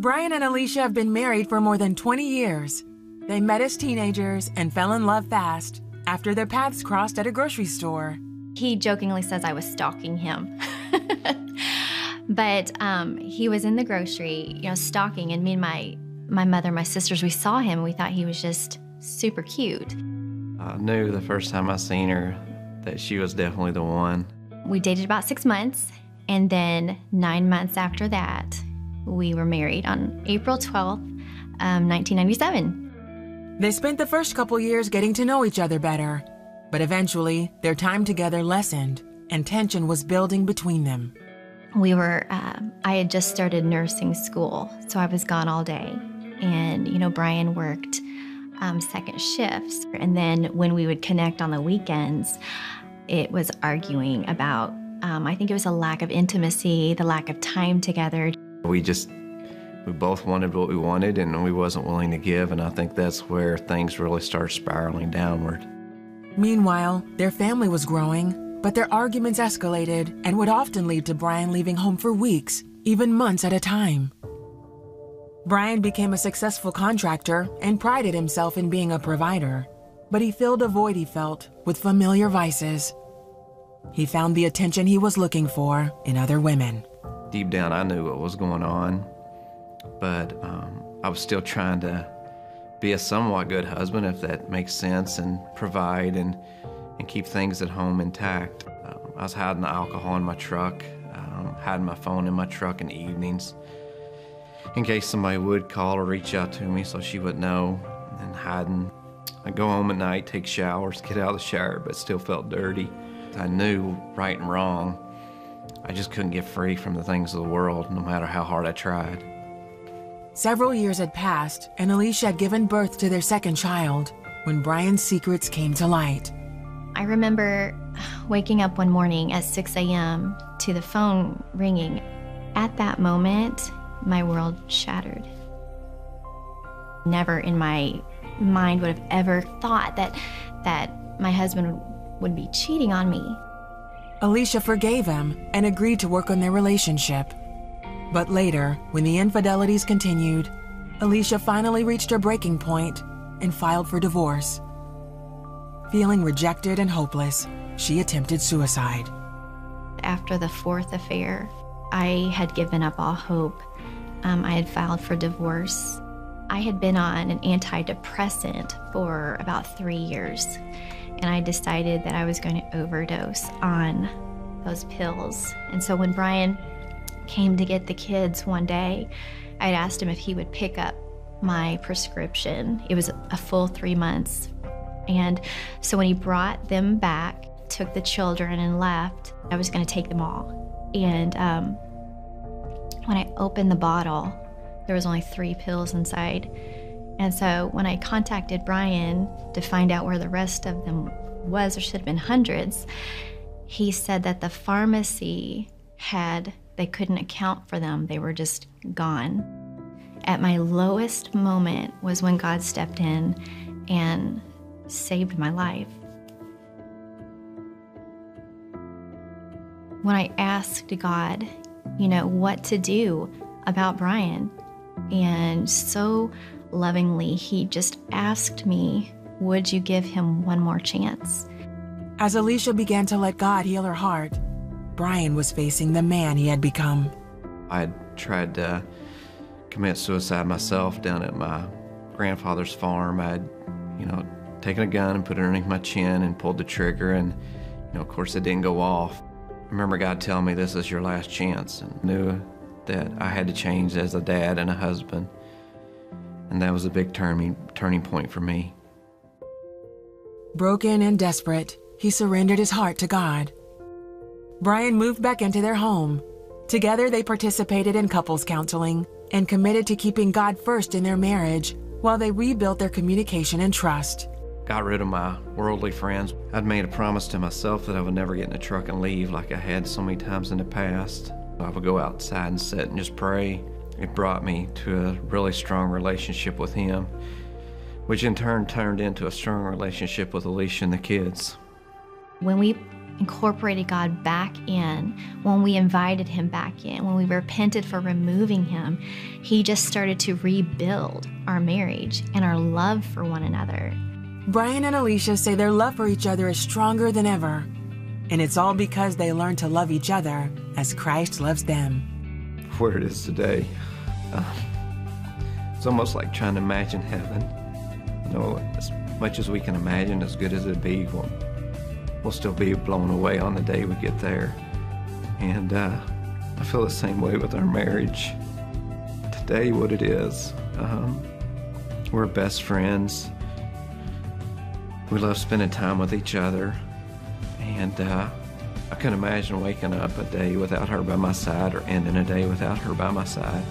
Brian and Elisha have been married for more than 20 years. They met as teenagers and fell in love fast after their paths crossed at a grocery store. He jokingly says I was stalking him. But he was in the grocery, stalking, and me and my mother, my sisters, we saw him. We thought he was just super cute. I knew the first time I seen her that she was definitely the one. We dated about 6 months, and then 9 months after that, we were married on April 12th, 1997. They spent the first couple years getting to know each other better, but eventually their time together lessened and tension was building between them. I had just started nursing school, so I was gone all day. And, Brian worked second shifts. And then when we would connect on the weekends, it was arguing about, I think it was a lack of intimacy, the lack of time together. We both wanted what we wanted, and we wasn't willing to give. And I think that's where things really start spiraling downward. Meanwhile, their family was growing. But their arguments escalated and would often lead to Brian leaving home for weeks, even months at a time. Brian became a successful contractor and prided himself in being a provider, but he filled a void he felt with familiar vices. He found the attention he was looking for in other women. Deep down, I knew what was going on, but I was still trying to be a somewhat good husband, if that makes sense, and provide and keep things at home intact. I was hiding the alcohol in my truck, hiding my phone in my truck in the evenings in case somebody would call or reach out to me so she would know, and hiding. I'd go home at night, take showers, get out of the shower, but still felt dirty. I knew right and wrong. I just couldn't get free from the things of the world, no matter how hard I tried. Several years had passed, and Elisha had given birth to their second child when Brian's secrets came to light. I remember waking up one morning at 6 a.m. to the phone ringing. At that moment, my world shattered. Never in my mind would have ever thought that my husband would be cheating on me. Elisha forgave him and agreed to work on their relationship. But later, when the infidelities continued, Elisha finally reached her breaking point and filed for divorce. Feeling rejected and hopeless, she attempted suicide. After the fourth affair, I had given up all hope. I had filed for divorce. I had been on an antidepressant for about 3 years, and I decided that I was going to overdose on those pills. And so when Brian came to get the kids one day, I'd asked him if he would pick up my prescription. It was a full 3 months. And so when he brought them back, took the children and left, I was going to take them all. And when I opened the bottle, there was only 3 pills inside. And so when I contacted Brian to find out where the rest of them was, there should have been hundreds, he said that the pharmacy they couldn't account for them. They were just gone. At my lowest moment was when God stepped in and saved my life. When I asked God, what to do about Brian, and so lovingly, he just asked me, would you give him one more chance? As Elisha began to let God heal her heart, Brian was facing the man he had become. I tried to commit suicide myself down at my grandfather's farm. I had, taken a gun and put it underneath my chin and pulled the trigger, and of course it didn't go off. I remember God telling me, this is your last chance, and knew that I had to change as a dad and a husband, and that was a big turning point for me. Broken and desperate, he surrendered his heart to God. Brian moved back into their home. Together they participated in couples counseling and committed to keeping God first in their marriage while they rebuilt their communication and trust. Got rid of my worldly friends. I'd made a promise to myself that I would never get in a truck and leave like I had so many times in the past. I would go outside and sit and just pray. It brought me to a really strong relationship with him, which in turn turned into a strong relationship with Elisha and the kids. When we incorporated God back in, when we invited him back in, when we repented for removing him, he just started to rebuild our marriage and our love for one another. Brian and Elisha say their love for each other is stronger than ever. And it's all because they learned to love each other as Christ loves them. Where it is today, it's almost like trying to imagine heaven. You know, as much as we can imagine, as good as it'd be, we'll still be blown away on the day we get there. And I feel the same way with our marriage. Today, what it is, we're best friends. We love spending time with each other. And I couldn't imagine waking up a day without her by my side or ending a day without her by my side.